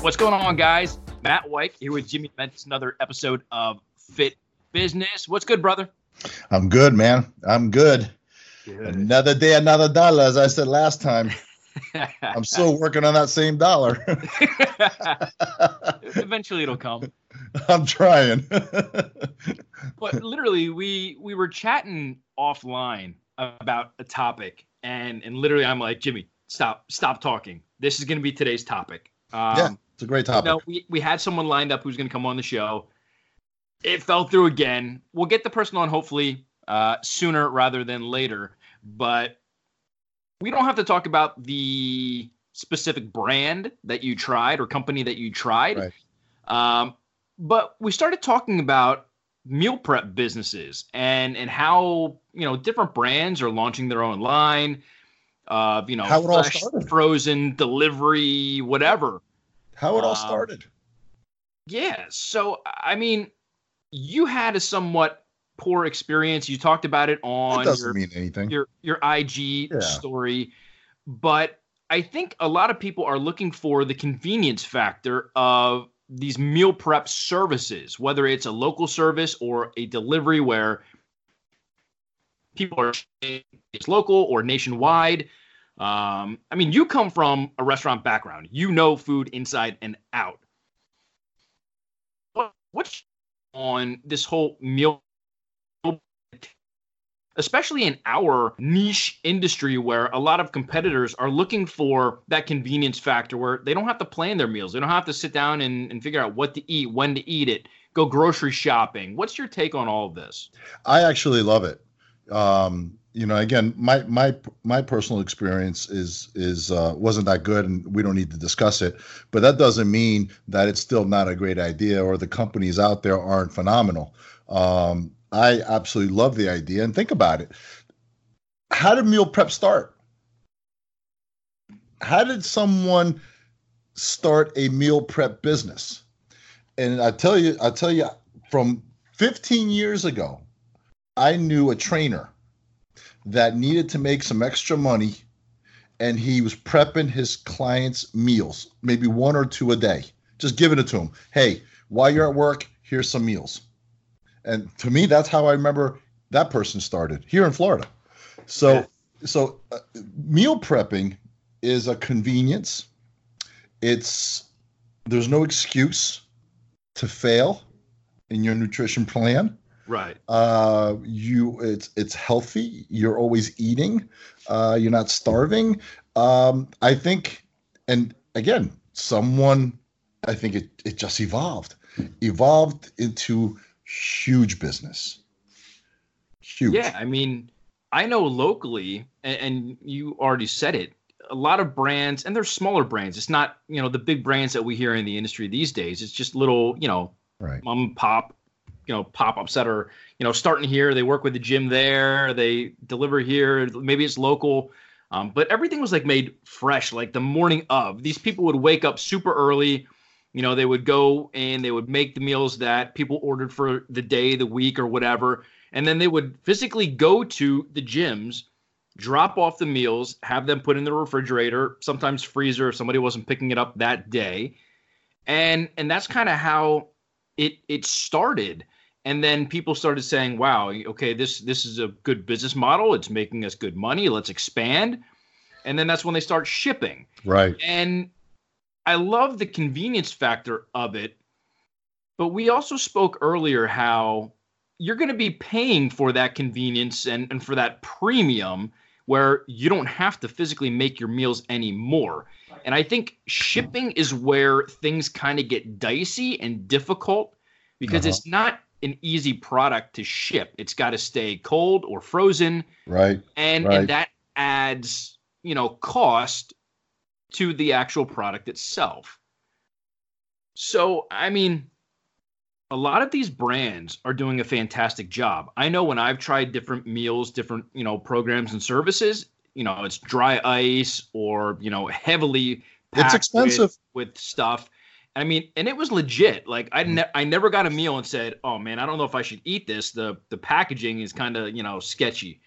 What's going on, guys? Matt White here with Jimmy. That's another episode of Fit Business. What's good, brother? I'm good, man. I'm good. Another day, another dollar, as I said last time. I'm still working on that same dollar. Eventually it'll come. I'm trying. But literally, we were chatting offline about a topic, and literally I'm like, Jimmy, stop talking. This is going to be today's topic. Yeah, it's a great topic. You know, we had someone lined up who's going to come on the show. It fell through again. We'll get the person on hopefully sooner rather than later, but we don't have to talk about the specific brand that you tried or company that you tried. Right. But we started talking about meal prep businesses and how, you know, different brands are launching their own line of, you know, fresh, frozen, delivery, whatever. How it all started. Yeah. So, I mean, you had a somewhat poor experience. You talked about it on your IG story, but I think a lot of people are looking for the convenience factor of these meal prep services, whether it's a local service or a delivery where people are local or nationwide. I mean, you come from a restaurant background. You know food inside and out. What's on this whole meal, especially in our niche industry where a lot of competitors are looking for that convenience factor where they don't have to plan their meals. They don't have to sit down and figure out what to eat, when to eat it, go grocery shopping. What's your take on all of this? I actually love it. You know, again, my personal experience is wasn't that good, and we don't need to discuss it. But that doesn't mean that it's still not a great idea, or the companies out there aren't phenomenal. I absolutely love the idea, and think about it. How did meal prep start? How did someone start a meal prep business? And I tell you, from 15 years ago, I knew a trainer that needed to make some extra money, and he was prepping his clients' meals, maybe one or two a day, just giving it to him. Hey, while you're at work, here's some meals. And to me, that's how I remember that person started here in Florida. So meal prepping is a convenience. There's no excuse to fail in your nutrition plan. Right. It's healthy. You're always eating. You're not starving. I think, and again, it just evolved into huge business. Huge. Yeah, I mean, I know locally, and you already said it, a lot of brands, and they're smaller brands. It's not, you know, the big brands that we hear in the industry these days. It's just little, you know, right, mom and pop, you know, pop-ups that are, you know, starting here. They work with the gym there. They deliver here. Maybe it's local. But everything was like made fresh, like the morning of. These people would wake up super early. You know, they would go and they would make the meals that people ordered for the day, the week, or whatever. And then they would physically go to the gyms, drop off the meals, have them put in the refrigerator, sometimes freezer if somebody wasn't picking it up that day. And that's kind of how it started. And then people started saying, wow, okay, this is a good business model. It's making us good money. Let's expand. And then that's when they start shipping. Right. And I love the convenience factor of it, but we also spoke earlier how you're going to be paying for that convenience and for that premium where you don't have to physically make your meals anymore. And I think shipping is where things kind of get dicey and difficult because it's not an easy product to ship. It's got to stay cold or frozen. Right. And that adds, you know, cost to the actual product itself. So, I mean, a lot of these brands are doing a fantastic job. I know when I've tried different meals, different, you know, programs and services, you know, it's dry ice or, you know, heavily packed. It's expensive with stuff. I mean, and it was legit. Like I never got a meal and said, oh man, I don't know if I should eat this. The packaging is kind of, you know, sketchy.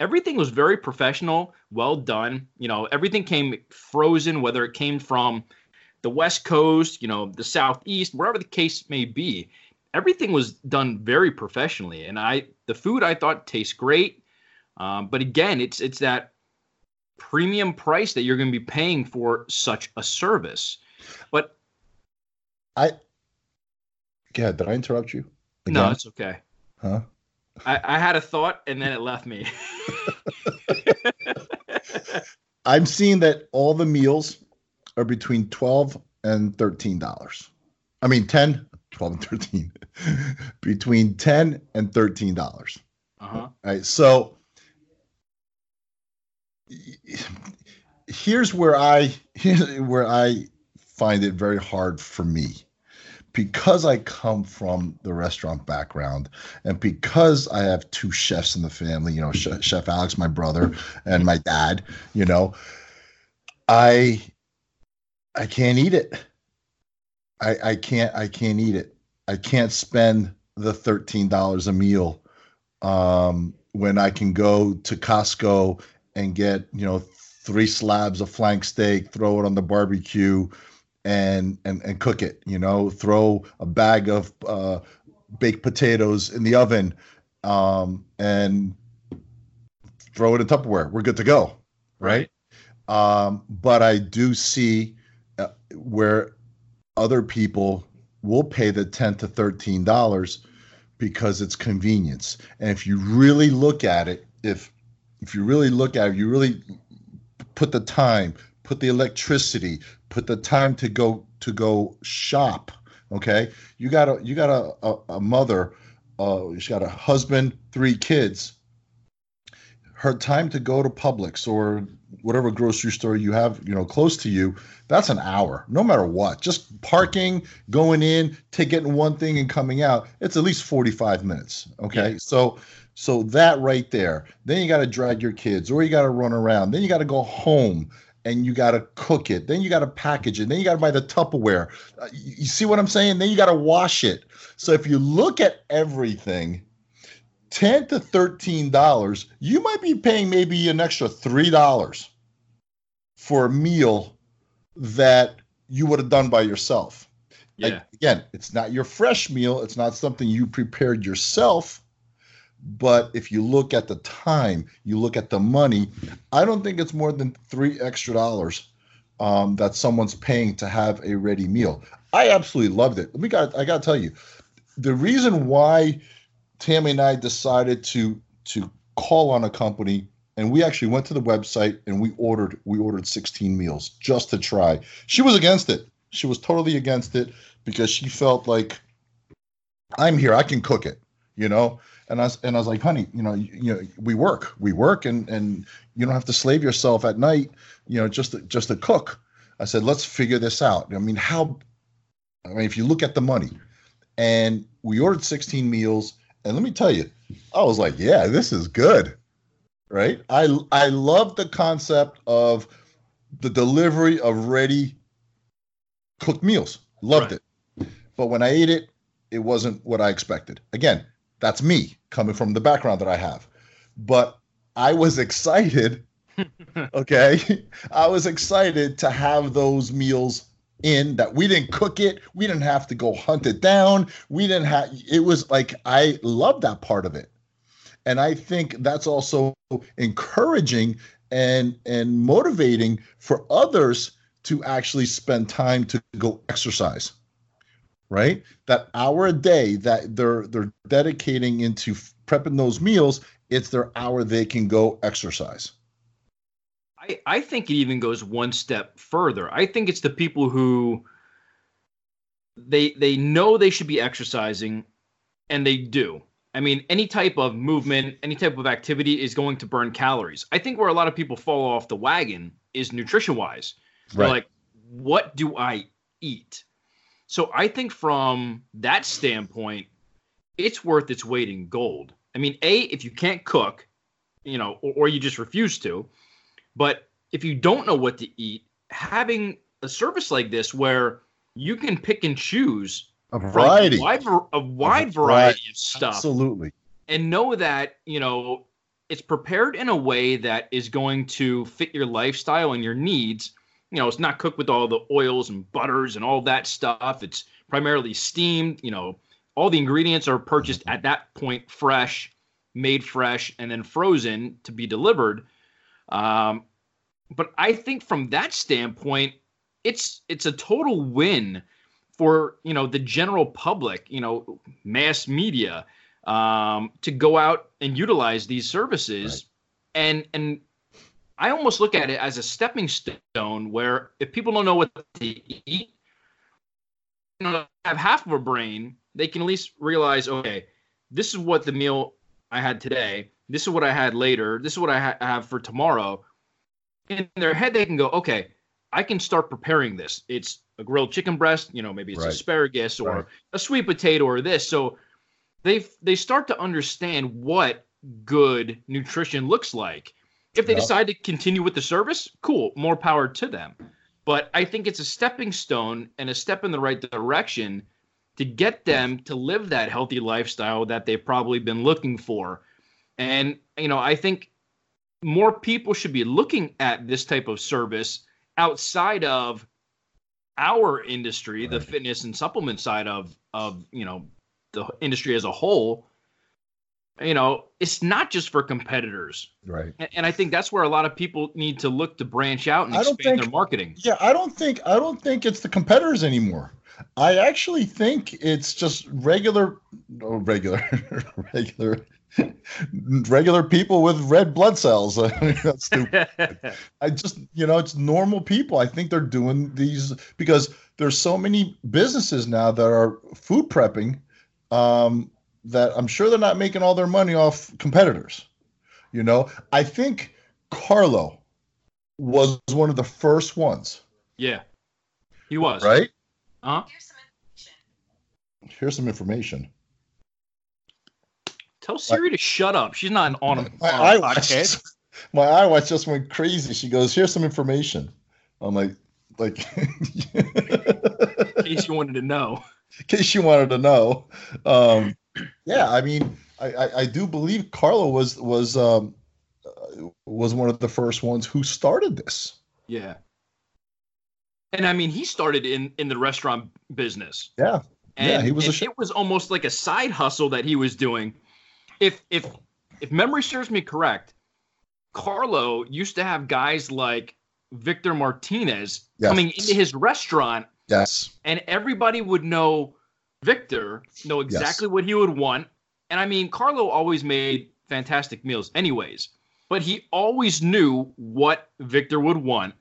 Everything was very professional, well done. You know, everything came frozen, whether it came from the West Coast, you know, the Southeast, wherever the case may be, everything was done very professionally. And the food I thought tastes great. But again, it's that premium price that you're going to be paying for such a service. But did I interrupt you again? No, it's okay. Huh? I had a thought and then it left me. I'm seeing that all the meals are between $12 and $13. I mean, 10, 12 and 13, between 10 and $13. Uh-huh. All right. So here's where I find it very hard for me, because I come from the restaurant background and because I have two chefs in the family, you know, Chef Alex, my brother, and my dad, you know, I can't eat it. I can't eat it. I can't spend the $13 a meal when I can go to Costco and get, you know, 3 slabs of flank steak, throw it on the barbecue, and cook it, you know, throw a bag of baked potatoes in the oven and throw it in Tupperware. We're good to go, right? But I do see where other people will pay the $10 to $13 because it's convenience. And if you really look at it, if you really look at it, you really put the time, put the electricity, put the time to go shop. Okay, you got a mother, she's got a husband, 3 kids. Her time to go to Publix or whatever grocery store you have, you know, close to you, that's an hour, no matter what. Just parking, going in, getting one thing and coming out, it's at least 45 minutes. Okay, yeah. So that right there. Then you got to drag your kids, or you got to run around. Then you got to go home. And you got to cook it. Then you got to package it. Then you got to buy the Tupperware. You see what I'm saying? Then you got to wash it. So if you look at everything, $10 to $13, you might be paying maybe an extra $3 for a meal that you would have done by yourself. Yeah. Like, again, it's not your fresh meal. It's not something you prepared yourself. But if you look at the time, you look at the money, I don't think it's more than $3 extra that someone's paying to have a ready meal. I absolutely loved it. I got to tell you, the reason why Tammy and I decided to call on a company, and we actually went to the website and we ordered 16 meals just to try. She was against it. She was totally against it because she felt like, I'm here, I can cook it, you know. And I was like, honey, you know, we work, and you don't have to slave yourself at night, you know, just to cook. I said, let's figure this out. I mean, if you look at the money, and we ordered 16 meals, and let me tell you, I was like, yeah, this is good, right? I love the concept of the delivery of ready cooked meals. Loved it, but when I ate it, it wasn't what I expected. Again. That's me coming from the background that I have. But I was excited, okay? I was excited to have those meals in that we didn't cook it. We didn't have to go hunt it down. It was like, I love that part of it. And I think that's also encouraging and motivating for others to actually spend time to go exercise. Right? That hour a day that they're dedicating into prepping those meals, it's their hour they can go exercise. I think it even goes one step further. I think it's the people who they know they should be exercising, and they do. I mean, any type of movement, any type of activity is going to burn calories. I think where a lot of people fall off the wagon is nutrition-wise. They're like, what do I eat? So I think from that standpoint, it's worth its weight in gold. I mean, if you can't cook, you know, or you just refuse to, but if you don't know what to eat, having a service like this where you can pick and choose a wide variety of stuff. Absolutely. And know that, you know, it's prepared in a way that is going to fit your lifestyle and your needs you know, it's not cooked with all the oils and butters and all that stuff. It's primarily steamed. You know, all the ingredients are purchased at that point fresh, made fresh, and then frozen to be delivered. But I think from that standpoint, it's a total win for, you know, the general public, you know, mass media, to go out and utilize these services. Right. And I almost look at it as a stepping stone where if people don't know what to eat, you know, have half of a brain, they can at least realize, okay, this is what the meal I had today. This is what I had later. This is what I have for tomorrow. In their head, they can go, okay, I can start preparing this. It's a grilled chicken breast, you know, maybe it's asparagus or a sweet potato or this. So they start to understand what good nutrition looks like. If they decide to continue with the service, cool, more power to them. But I think it's a stepping stone and a step in the right direction to get them to live that healthy lifestyle that they've probably been looking for. And, you know, I think more people should be looking at this type of service outside of our industry, the fitness and supplement side of, you know, the industry as a whole. You know, it's not just for competitors. Right. And I think that's where a lot of people need to look to branch out and expand their marketing. Yeah, I don't think it's the competitors anymore. I actually think it's just regular people with red blood cells. I mean, that's stupid. I just, you know, it's normal people. I think they're doing these because there's so many businesses now that are food prepping, that I'm sure they're not making all their money off competitors. You know, I think Carlo was one of the first ones. Yeah, he was. Right? Uh-huh. Here's some information. Tell Siri to shut up. She's not on a podcast. My iWatch just went crazy. She goes, "Here's some information." I'm like. In case you wanted to know. Yeah, I mean, I do believe Carlo was one of the first ones who started this. Yeah. And I mean, he started in the restaurant business. Yeah. And, yeah, he was it was almost like a side hustle that he was doing. If memory serves me correct, Carlo used to have guys like Victor Martinez coming into his restaurant. Yes. And everybody would know exactly what he would want. And I mean, Carlo always made fantastic meals anyways, but he always knew what Victor would want,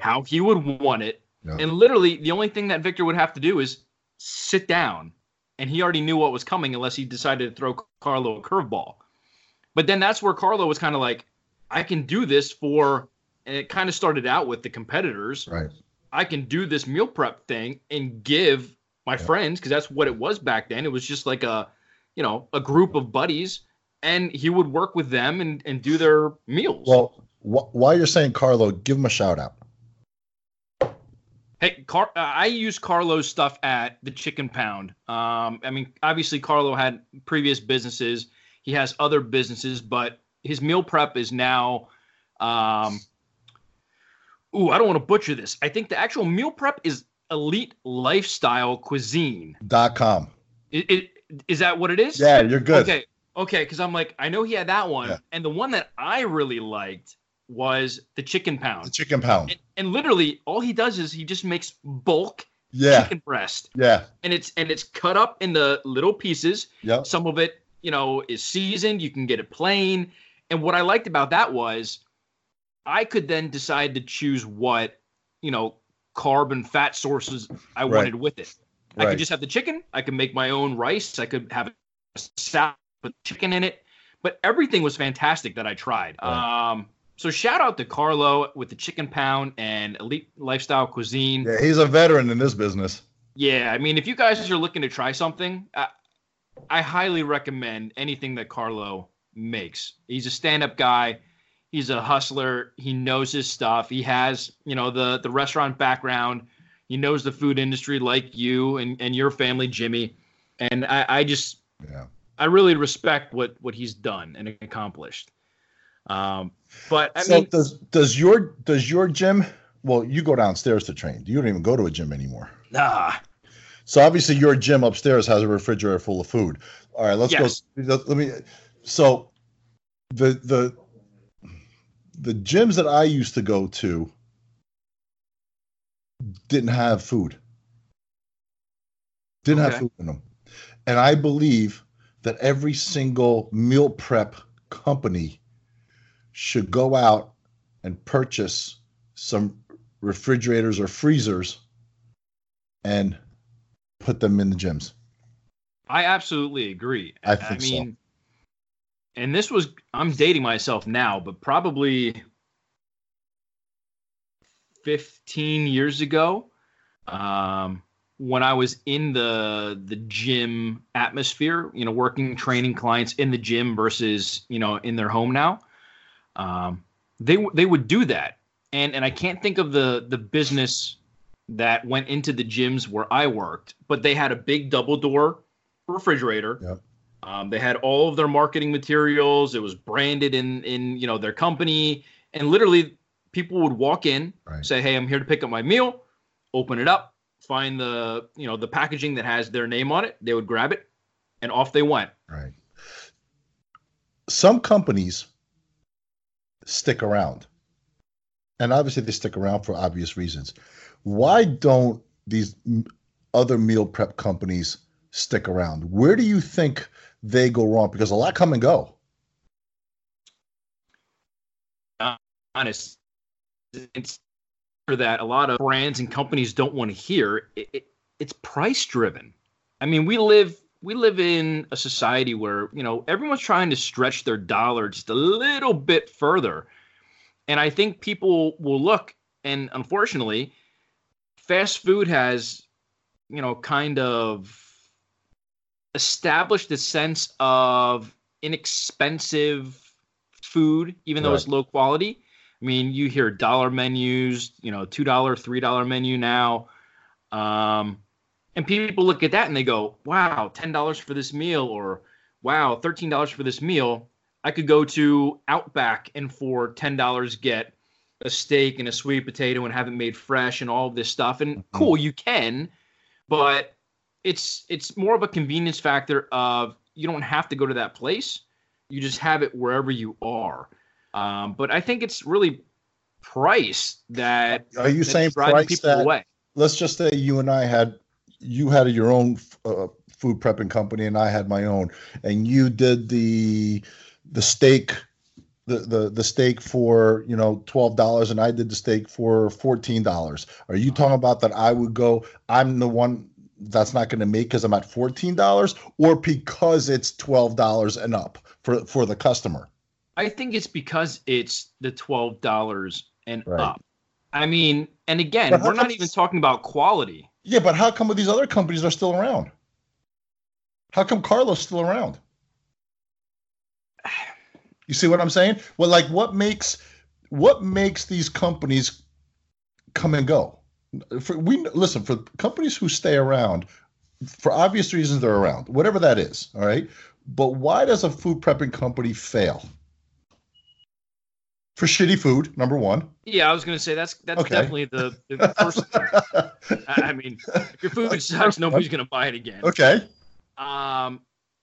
how he would want it. Yep. And literally the only thing that Victor would have to do is sit down, and he already knew what was coming unless he decided to throw Carlo a curveball. But then that's where Carlo was kind of like, I can do this for, and it kind of started out with the competitors. Right. I can do this meal prep thing and give my friends, because that's what it was back then. It was just like a group of buddies, and he would work with them and do their meals. Well, while you're saying Carlo, give him a shout out. Hey, I use Carlo's stuff at the Chicken Pound. I mean, obviously Carlo had previous businesses. He has other businesses, but his meal prep is now, I don't want to butcher this. I think the actual meal prep is Elite Lifestyle Cuisine.com. Is that what it is? Yeah, you're good. Okay, because I'm like, I know he had that one. Yeah. And the one that I really liked was the Chicken Pound. The Chicken Pound. And literally all he does is he just makes bulk chicken breast. Yeah. And it's cut up into little pieces. Yep. Some of it, you know, is seasoned. You can get it plain. And what I liked about that was I could then decide to choose what, you know, carb and fat sources I wanted with it. I could just have the chicken. I could make my own rice. I could have a salad with chicken in it. But everything was fantastic that I tried. Right. So shout out to Carlo with the Chicken Pound and Elite Lifestyle Cuisine. Yeah, he's a veteran in this business. Yeah, I mean, if you guys are looking to try something, I highly recommend anything that Carlo makes. He's a stand-up guy. He's a hustler. He knows his stuff. He has, you know, the restaurant background. He knows the food industry like you and your family, Jimmy. And I really respect what he's done and accomplished. But I mean, does your gym Well, you go downstairs to train. You don't even go to a gym anymore. Nah. So obviously your gym upstairs has a refrigerator full of food. All right, let's go. So the gyms that I used to go to didn't have food. Didn't have food in them. And I believe that every single meal prep company should go out and purchase some refrigerators or freezers and put them in the gyms. I absolutely agree. I mean, and this was, I'm dating myself now, but probably 15 years ago, when I was in the gym atmosphere, you know, working, training clients in the gym versus, you know, in their home now, they would do that. And I can't think of the business that went into the gyms where I worked, but they had a big double door refrigerator. Yep. They had all of their marketing materials. It was branded in, you know, their company, and literally people would walk in, say, "Hey, I'm here to pick up my meal," open it up, find the, you know, the packaging that has their name on it. They would grab it and off they went. Right. Some companies stick around, and obviously they stick around for obvious reasons. Why don't these other meal prep companies stick around? Where do you think they go wrong? Because a lot come and go. Honest. It's that a lot of brands and companies don't want to hear it's price driven. I mean, we live in a society where, you know, everyone's trying to stretch their dollar just a little bit further, and I think people will look, and unfortunately fast food has, you know, kind of established a sense of inexpensive food, even though it's low quality. I mean, you hear dollar menus, you know, $2, $3 menu now. And people look at that and they go, wow, $10 for this meal, or wow, $13 for this meal. I could go to Outback and for $10 get a steak and a sweet potato and have it made fresh and all of this stuff. And cool, you can, but it's more of a convenience factor of you don't have to go to that place. You just have it wherever you are. But I think it's really price that are you that saying price people that, away. Let's just say you had your own food prepping company, and I had my own, and you did the steak the steak for, you know, $12, and I did the steak for $14. Are you talking about that? I would go, I'm the one that's not going to make because I'm at $14, or because it's $12 and up for the customer. I think it's because it's the $12 and up. I mean, and again, we're not even talking about quality. Yeah, but how come these other companies are still around? How come Carlo's still around? You see what I'm saying? Well, like, what makes these companies come and go? For companies who stay around, for obvious reasons they're around, whatever that is, all right? But why does a food prepping company fail? For shitty food, number one. Yeah, I was going to say that's okay. Definitely the first thing. I mean, if your food sucks, nobody's going to buy it again. Okay.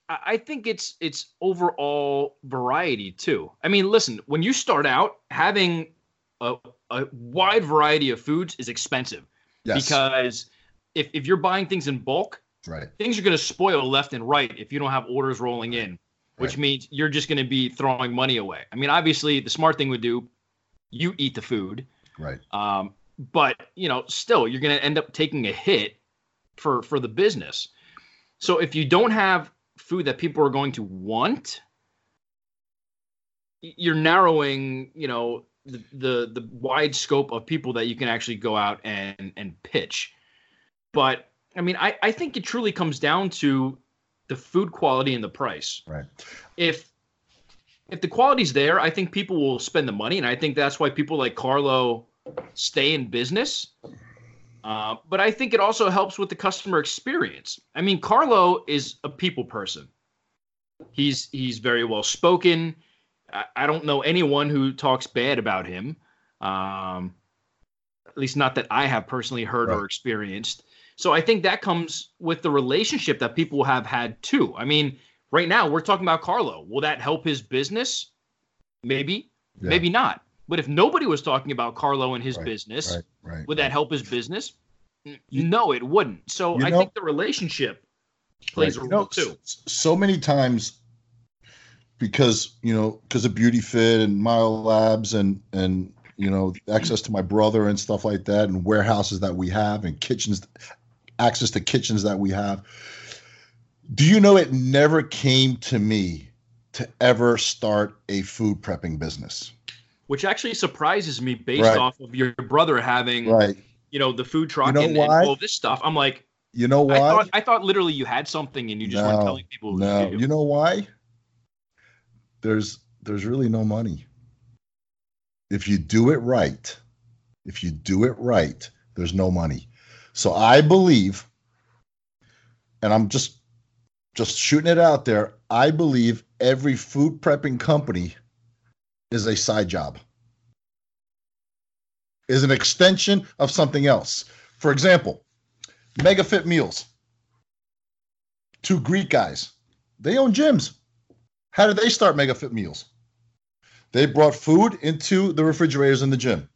I think it's overall variety too. I mean, listen, when you start out, having a wide variety of foods is expensive. Yes. Because if you're buying things in bulk, things are going to spoil left and right if you don't have orders rolling in. Which means you're just going to be throwing money away. I mean, obviously, the smart thing would do, you eat the food. Right. But, you know, still, you're going to end up taking a hit for the business. So if you don't have food that people are going to want, you're narrowing, you know, the wide scope of people that you can actually go out and pitch. But, I mean, I think it truly comes down to the food quality and the price. Right. If the quality's there, I think people will spend the money, and I think that's why people like Carlo stay in business. But I think it also helps with the customer experience. I mean, Carlo is a people person. He's very well spoken. I don't know anyone who talks bad about him. at least not that I have personally heard or experienced. So I think that comes with the relationship that people have had too. I mean, right now we're talking about Carlo. Will that help his business? Maybe, maybe not. But if nobody was talking about Carlo and his business, would that help his business? No, it wouldn't. So I think the relationship plays a role too. So many times, because, you know, because of Beauty Fit and Myo Labs and, you know, access to my brother and stuff like that, and warehouses that we have and kitchens, access to kitchens that we have. Do you know it never came to me to ever start a food prepping business? Which actually surprises me based off of your brother having, you know, the food truck and all this stuff. I'm like, you know why? I thought literally you had something and you just weren't telling people what to do. You know why? There's really no money. If you do it right, there's no money. So I believe, and I'm just shooting it out there, I believe every food prepping company is a side job, is an extension of something else. For example, Megafit Meals, two Greek guys, they own gyms. How did they start Megafit Meals? They brought food into the refrigerators in the gym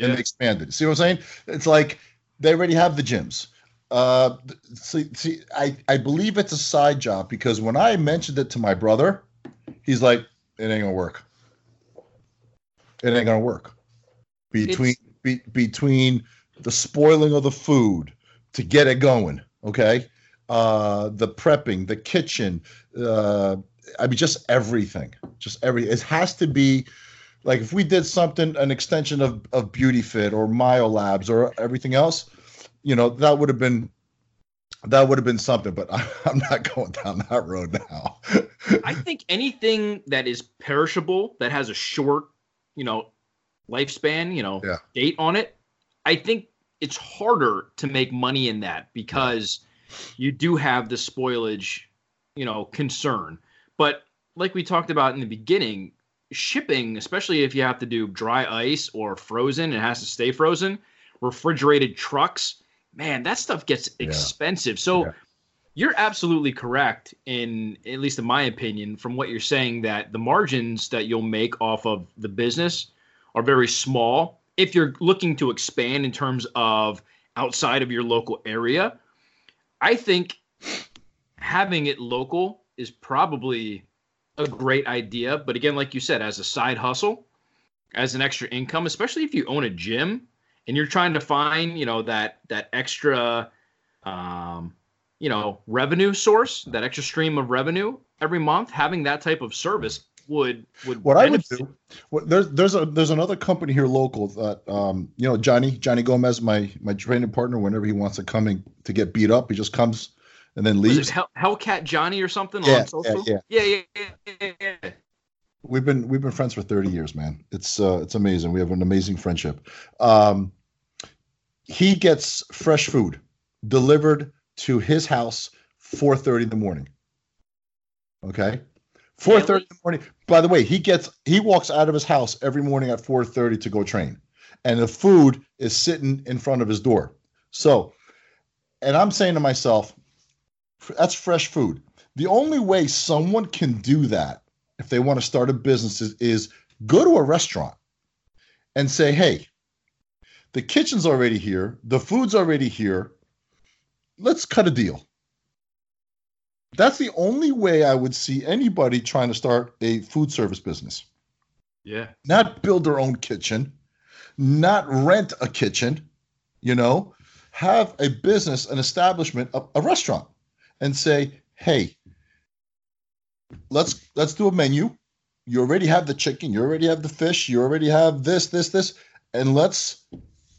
and they expanded. See what I'm saying? It's like they already have the gyms. I believe it's a side job, because when I mentioned it to my brother, he's like, it ain't gonna work. It ain't gonna work. Between the spoiling of the food to get it going, okay? The prepping, the kitchen, I mean, just everything, It has to be like, if we did something, an extension of Beauty Fit or Myo Labs or everything else, you know, that would have been something, but I'm not going down that road now. I think anything that is perishable, that has a short, you know, lifespan, you know, date on it, I think it's harder to make money in that, because you do have the spoilage, you know, concern. But like we talked about in the beginning, shipping, especially if you have to do dry ice or frozen, it has to stay frozen, refrigerated trucks, man, that stuff gets expensive. So you're absolutely correct, in at least in my opinion, from what you're saying, that the margins that you'll make off of the business are very small. If you're looking to expand in terms of outside of your local area, I think having it local is probably a great idea. But again, like you said, as a side hustle, as an extra income, especially if you own a gym and you're trying to find, you know, that extra, you know, revenue source, that extra stream of revenue every month, having that type of service would what benefit. I would do. Well, there's another company here local that, you know, Johnny Gomez, my training partner, whenever he wants to come in to get beat up, he just comes and then leaves. Hellcat Johnny or something on social? Yeah. We've been friends for 30 years, man. It's amazing. We have an amazing friendship. He gets fresh food delivered to his house 4:30 in the morning. Okay? 4:30 in the morning. By the way, he walks out of his house every morning at 4:30 to go train. And the food is sitting in front of his door. So, and I'm saying to myself, that's fresh food. The only way someone can do that, if they want to start a business, is go to a restaurant and say, hey, the kitchen's already here. The food's already here. Let's cut a deal. That's the only way I would see anybody trying to start a food service business. Yeah. Not build their own kitchen, not rent a kitchen, you know, have a business, an establishment, a restaurant. And say, hey, let's do a menu. You already have the chicken. You already have the fish. You already have this, and let's,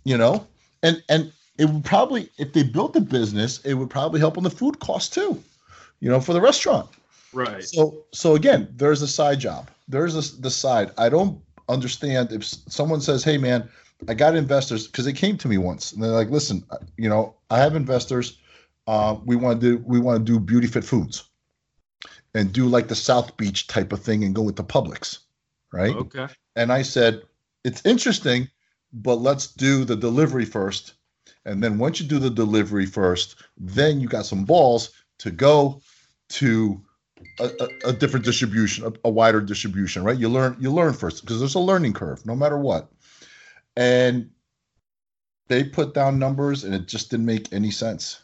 you know, and it would probably, if they built a business, it would probably help on the food cost too, you know, for the restaurant. Right. So again, there's a side job. There's the side. I don't understand if someone says, hey man, I got investors, because they came to me once and they're like, listen, you know, I have investors. We want to do Beauty Fit Foods and do like the South Beach type of thing and go with the Publix, right? Okay. And I said, it's interesting, but let's do the delivery first. And then once you do the delivery first, then you got some balls to go to a different distribution, a wider distribution, right? You learn first, because there's a learning curve no matter what. And they put down numbers and it just didn't make any sense.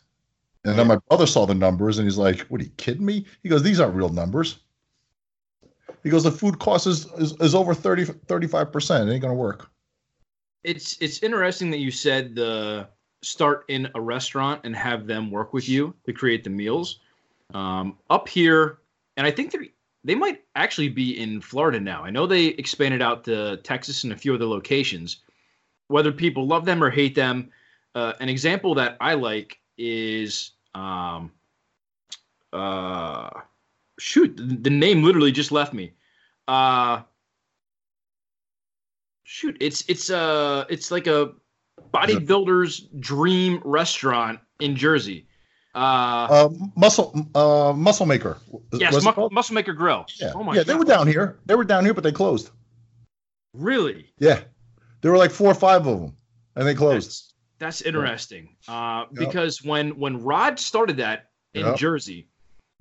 And then my brother saw the numbers and he's like, what, are you kidding me? He goes, these aren't real numbers. He goes, the food cost is over 35%. It ain't going to work. It's interesting that you said the start in a restaurant and have them work with you to create the meals. Up here, and I think they might actually be in Florida now. I know they expanded out to Texas and a few other locations. Whether people love them or hate them, an example that I like is the name literally just left me. It's like a bodybuilder's dream restaurant in Jersey. Muscle Maker. Yes, Muscle Maker Grill. Yeah. Oh my God. They were down here. But they closed. Really? Yeah. There were like 4 or 5 of them, and they closed. That's interesting. Because when Rod started that in Jersey,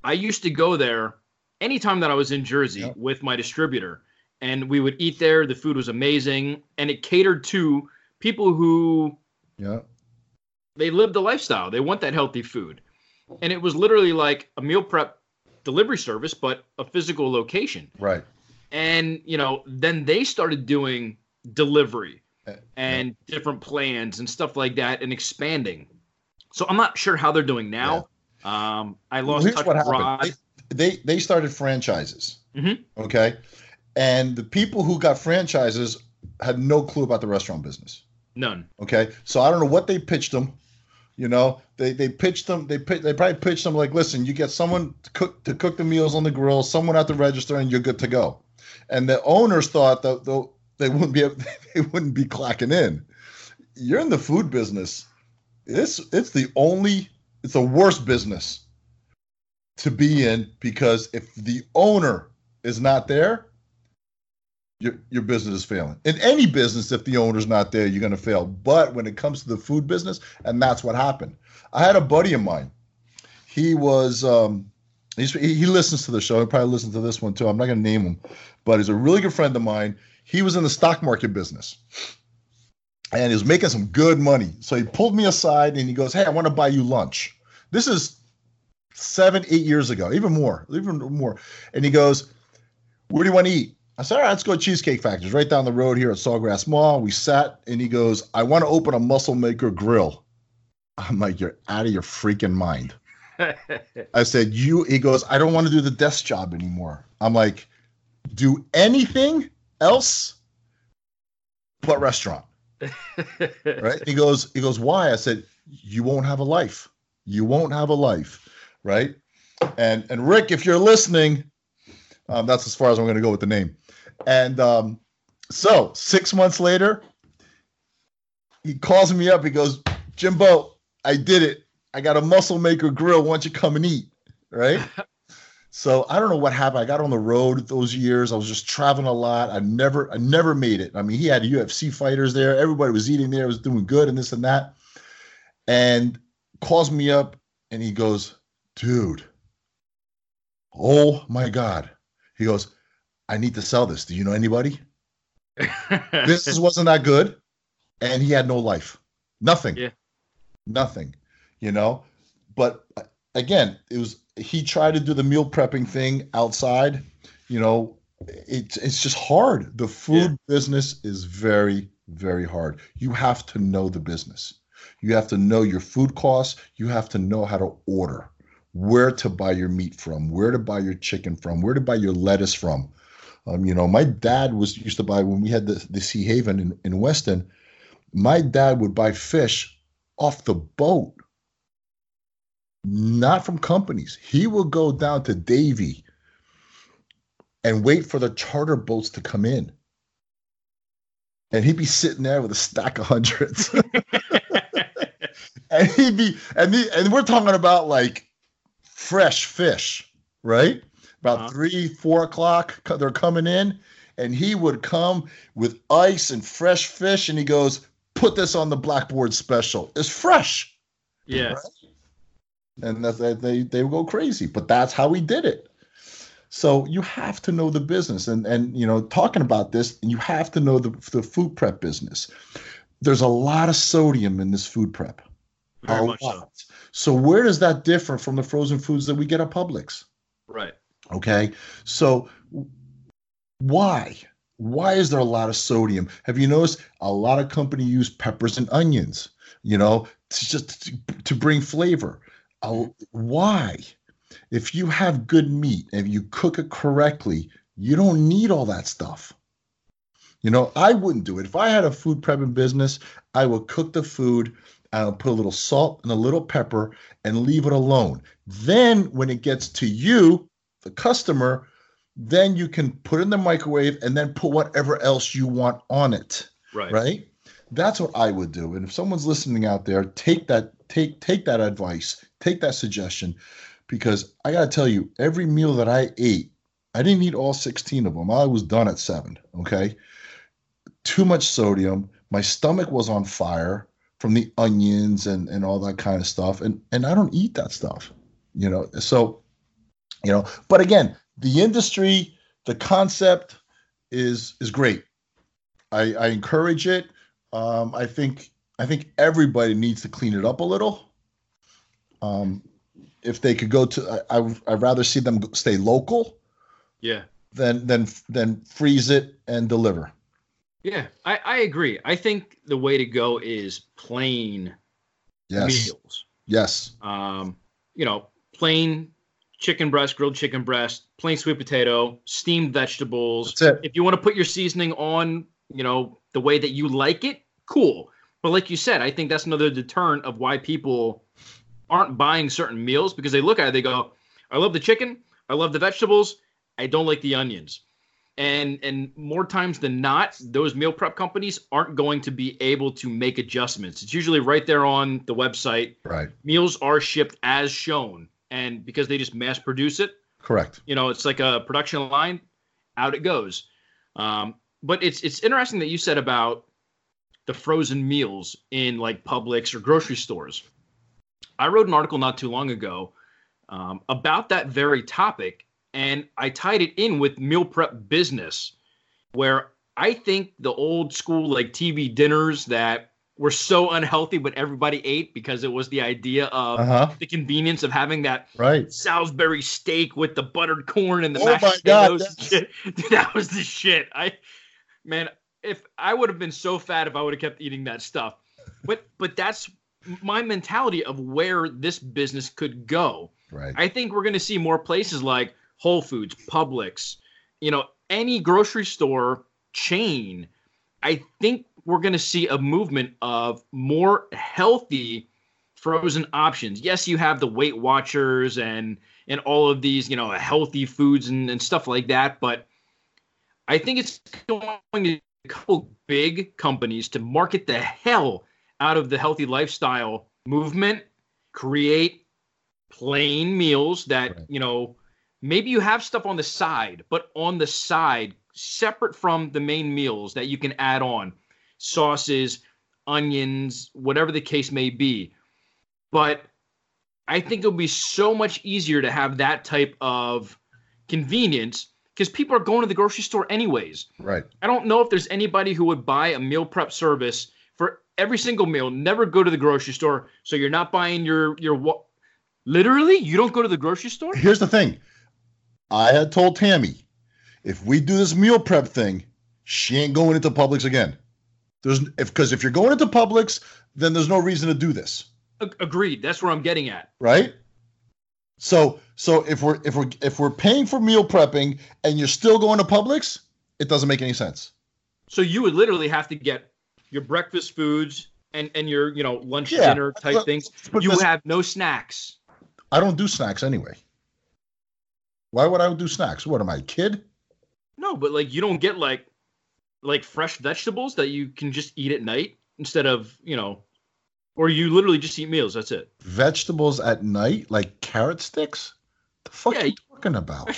I used to go there anytime that I was in Jersey with my distributor, and we would eat there. The food was amazing, and it catered to people who they live the lifestyle. They want that healthy food. And it was literally like a meal prep delivery service, but a physical location. Right. And, then they started doing delivery and different plans and stuff like that and expanding. So I'm not sure how they're doing now. Yeah. I lost touch with Rod. They started franchises. Mm-hmm. Okay. And the people who got franchises had no clue about the restaurant business. None. Okay. So I don't know what they pitched them. They probably pitched them like, listen, you get someone to cook the meals on the grill, someone at the register, and you're good to go. And the owners thought that they wouldn't be clacking in. You're in the food business. It's the worst business to be in, because if the owner is not there, your business is failing. In any business, if the owner's not there, you're going to fail. But when it comes to the food business, and that's what happened. I had a buddy of mine. He was he listens to the show. He probably listens to this one too. I'm not going to name him, but he's a really good friend of mine. He was in the stock market business, and he was making some good money. So he pulled me aside and he goes, hey, I want to buy you lunch. This is 7-8 years ago, even more. And he goes, where do you want to eat? I said, all right, let's go to Cheesecake Factory, right down the road here at Sawgrass Mall. We sat, and he goes, I want to open a Muscle Maker Grill. I'm like, you're out of your freaking mind. I said, he goes, I don't want to do the desk job anymore. I'm like, do anything else but restaurant. Right? He goes, why? I said, you won't have a life. Right? And Rick, if you're listening, that's as far as I'm going to go with the name. And so 6 months later, he calls me up. He goes, Jimbo, I did it. I got a Muscle Maker Grill. Why don't you come and eat? Right? So I don't know what happened. I got on the road those years. I was just traveling a lot. I never made it. I mean, he had UFC fighters there. Everybody was eating there. It was doing good and this and that. And calls me up and he goes, dude, oh my God. He goes, I need to sell this. Do you know anybody? This wasn't that good. And he had no life. Nothing. Yeah. Nothing. But again, he tried to do the meal prepping thing outside. It's just hard. The food business is very, very hard. You have to know the business. You have to know your food costs. You have to know how to order. Where to buy your meat from, where to buy your chicken from, where to buy your lettuce from. My dad used to buy, when we had the Sea Haven in Weston, my dad would buy fish off the boat, not from companies. He would go down to Davy and wait for the charter boats to come in. And he'd be sitting there with a stack of hundreds. And we're talking about like fresh fish, right? About 3-4 o'clock, they're coming in, and he would come with ice and fresh fish, and he goes, put this on the Blackboard special. It's fresh. Yeah. Right? And they would go crazy. But that's how we did it. So you have to know the business. And you know, talking about this, you have to know the food prep business. There's a lot of sodium in this food prep. Very much so. So where does that differ from the frozen foods that we get at Publix? Right. Okay. So why? Why is there a lot of sodium? Have you noticed a lot of companies use peppers and onions, you know, to bring flavor? Why? If you have good meat and you cook it correctly, you don't need all that stuff. You know, I wouldn't do it. If I had a food prepping business, I would cook the food. I'll put a little salt and a little pepper and leave it alone. Then when it gets to you, the customer, then you can put it in the microwave and then put whatever else you want on it. Right. Right. That's what I would do. And if someone's listening out there, take that advice, take that suggestion, because I got to tell you, every meal that I ate, I didn't eat all 16 of them. I was done at 7. Okay. Too much sodium. My stomach was on fire from the onions and all that kind of stuff. And I don't eat that stuff, you know? So, you know, but again, the industry, the concept is great. I encourage it. I think everybody needs to clean it up a little. If they could go to, I'd rather see them stay local. Yeah. Than freeze it and deliver. Yeah, I agree. I think the way to go is plain meals. Yes. You know, plain chicken breast, grilled chicken breast, plain sweet potato, steamed vegetables. That's it. If you want to put your seasoning on, you know, the way that you like it, cool. But like you said, I think that's another deterrent of why people aren't buying certain meals, because they look at it, they go, I love the chicken, I love the vegetables, I don't like the onions. And more times than not, those meal prep companies aren't going to be able to make adjustments. It's usually right there on the website. Right. Meals are shipped as shown. And because they just mass produce it. Correct. You know, it's like a production line. Out it goes. But it's interesting that you said about the frozen meals in like Publix or grocery stores. I wrote an article not too long ago about that very topic. And I tied it in with meal prep business, where I think the old school like TV dinners that were so unhealthy, but everybody ate because it was the idea of the convenience of having that Salisbury steak with the buttered corn and the mashed potatoes. And shit. Dude, that was the shit. If I would have been so fat if I would have kept eating that stuff. But that's my mentality of where this business could go. Right. I think we're going to see more places like Whole Foods, Publix, you know, any grocery store chain. I think we're going to see a movement of more healthy frozen options. Yes, you have the Weight Watchers and all of these, you know, healthy foods and stuff like that. But I think it's going to a couple big companies to market the hell out of the healthy lifestyle movement, create plain meals that, you know, maybe you have stuff on the side, but on the side, separate from the main meals, that you can add on sauces, onions, whatever the case may be. But I think it'll be so much easier to have that type of convenience because people are going to the grocery store anyways. Right. I don't know if there's anybody who would buy a meal prep service for every single meal, never go to the grocery store. So you're not buying literally, you don't go to the grocery store? Here's the thing. I had told Tammy, if we do this meal prep thing, she ain't going into Publix again. Because if you're going into Publix, then there's no reason to do this. Agreed. That's where I'm getting at. Right? So if we're paying for meal prepping and you're still going to Publix, it doesn't make any sense. So you would literally have to get your breakfast foods and your, you know, lunch, dinner type things. You have no snacks. I don't do snacks anyway. Why would I do snacks? What, am I a kid? No, but like you don't get like fresh vegetables that you can just eat at night instead of, you know, or you literally just eat meals. That's it. Vegetables at night, like carrot sticks? The fuck are you talking about?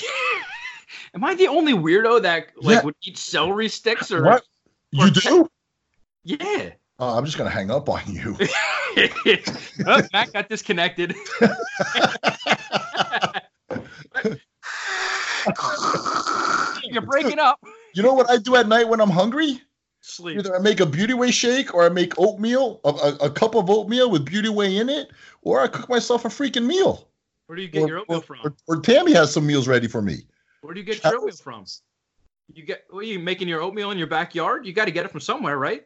Am I the only weirdo that like would eat celery sticks or what? You do? Yeah. I'm just gonna hang up on you. Oh, Matt got disconnected. You're breaking up. You know what I do at night when I'm hungry? Sleep. Either I make a Beauty Way shake, or I make oatmeal, a cup of oatmeal with Beauty Way in it, or I cook myself a freaking meal. Where do you get your oatmeal from? Or Tammy has some meals ready for me. Where do you get your oatmeal from? You get? What are you making your oatmeal in your backyard? You got to get it from somewhere, right?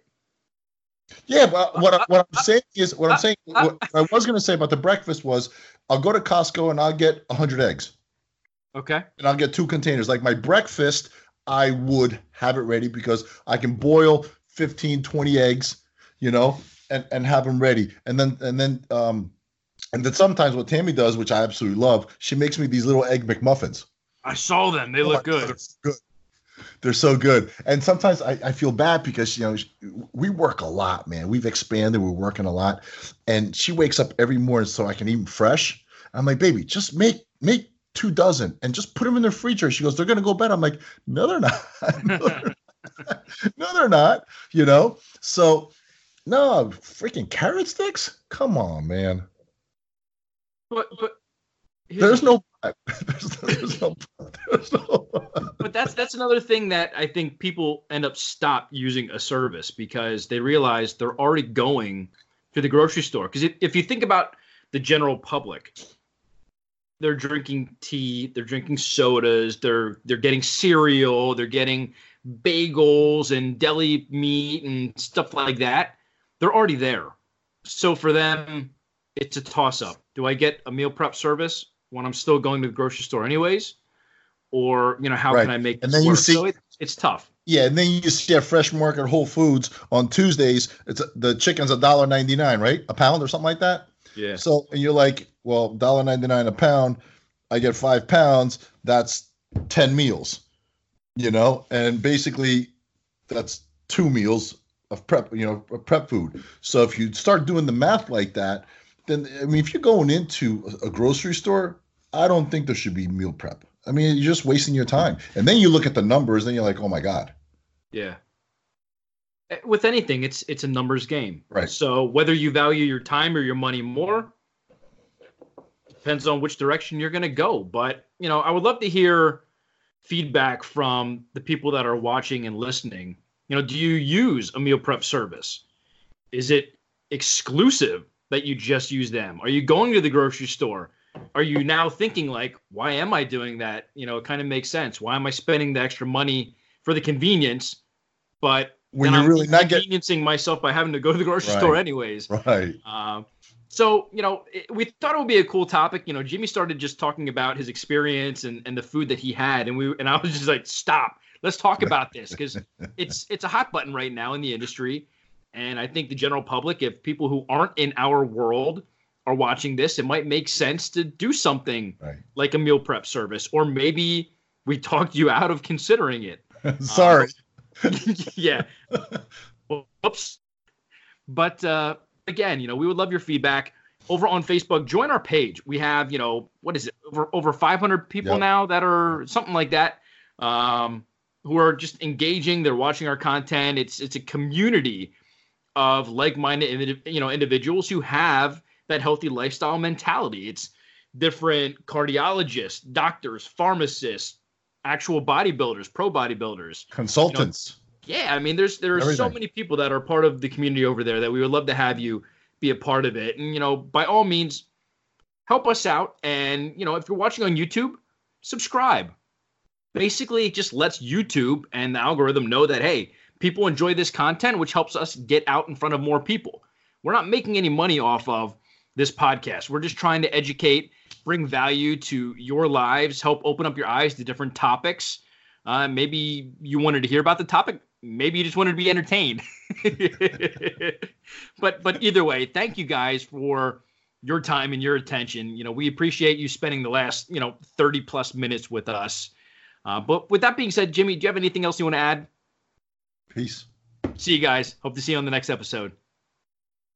Yeah, but what I was going to say about the breakfast was I'll go to Costco and I'll get 100 eggs. Okay. And I'll get 2 containers. Like my breakfast, I would have it ready because I can boil 15, 20 eggs, you know, and have them ready. And then sometimes what Tammy does, which I absolutely love, she makes me these little egg McMuffins. I saw them. They look good. They're good. They're so good. And sometimes I feel bad because, you know, we work a lot, man. We've expanded. We're working a lot. And she wakes up every morning so I can eat them fresh. I'm like, baby, just make 2 dozen and just put them in the freezer. She goes, they're going to go bad. I'm like, no, they're not. No, they're not. You know? So, no, freaking carrot sticks? Come on, man. But there's no. But that's another thing that I think people end up stop using a service because they realize they're already going to the grocery store. Because if you think about the general public, they're drinking tea, they're drinking sodas, they're getting cereal, they're getting bagels and deli meat and stuff like that. They're already there. So for them, it's a toss-up. Do I get a meal prep service when I'm still going to the grocery store anyways? Or, you know, how can I make this work? So it's tough. Yeah, and then you see at Fresh Market Whole Foods on Tuesdays, the chicken's $1.99, right? A pound or something like that? Yeah. So and you're like, well, $1.99 a pound, I get 5 pounds, that's 10 meals, you know? And basically that's 2 meals of prep food. So if you start doing the math like that, then, I mean, if you're going into a grocery store, I don't think there should be meal prep. I mean, you're just wasting your time. And then you look at the numbers and you're like, oh, my God. Yeah. With anything, it's a numbers game. Right. So whether you value your time or your money more depends on which direction you're going to go. But, you know, I would love to hear feedback from the people that are watching and listening. You know, do you use a meal prep service? Is it exclusive that you just use them? Are you going to the grocery store? Are you now thinking like, why am I doing that? You know, it kind of makes sense. Why am I spending the extra money for the convenience? But when you're really not inconveniencing myself by having to go to the grocery store anyways. Right. So, you know, we thought it would be a cool topic. You know, Jimmy started just talking about his experience and the food that he had. And I was just like, stop, let's talk about this. Because it's a hot button right now in the industry. And I think the general public, if people who aren't in our world are watching this, it might make sense to do something like a meal prep service, or maybe we talked you out of considering it. Sorry. Yeah. Oops. But again, you know, we would love your feedback over on Facebook. Join our page. We have, you know, what is it? Over 500 people now that are something like that, who are just engaging. They're watching our content. It's a community of like-minded, you know, individuals who have that healthy lifestyle mentality. It's different cardiologists, doctors, pharmacists, actual bodybuilders, pro bodybuilders, consultants. You know, yeah, I mean, there are so many people that are part of the community over there that we would love to have you be a part of it. And, you know, by all means, help us out. And, you know, if you're watching on YouTube, subscribe. Basically, it just lets YouTube and the algorithm know that, hey, people enjoy this content, which helps us get out in front of more people. We're not making any money off of this podcast. We're just trying to educate, bring value to your lives, help open up your eyes to different topics. Maybe you wanted to hear about the topic. Maybe you just wanted to be entertained. But either way, thank you guys for your time and your attention. You know, we appreciate you spending the last, you know, 30 plus minutes with us. But with that being said, Jimmy, do you have anything else you want to add? Peace. See you guys. Hope to see you on the next episode.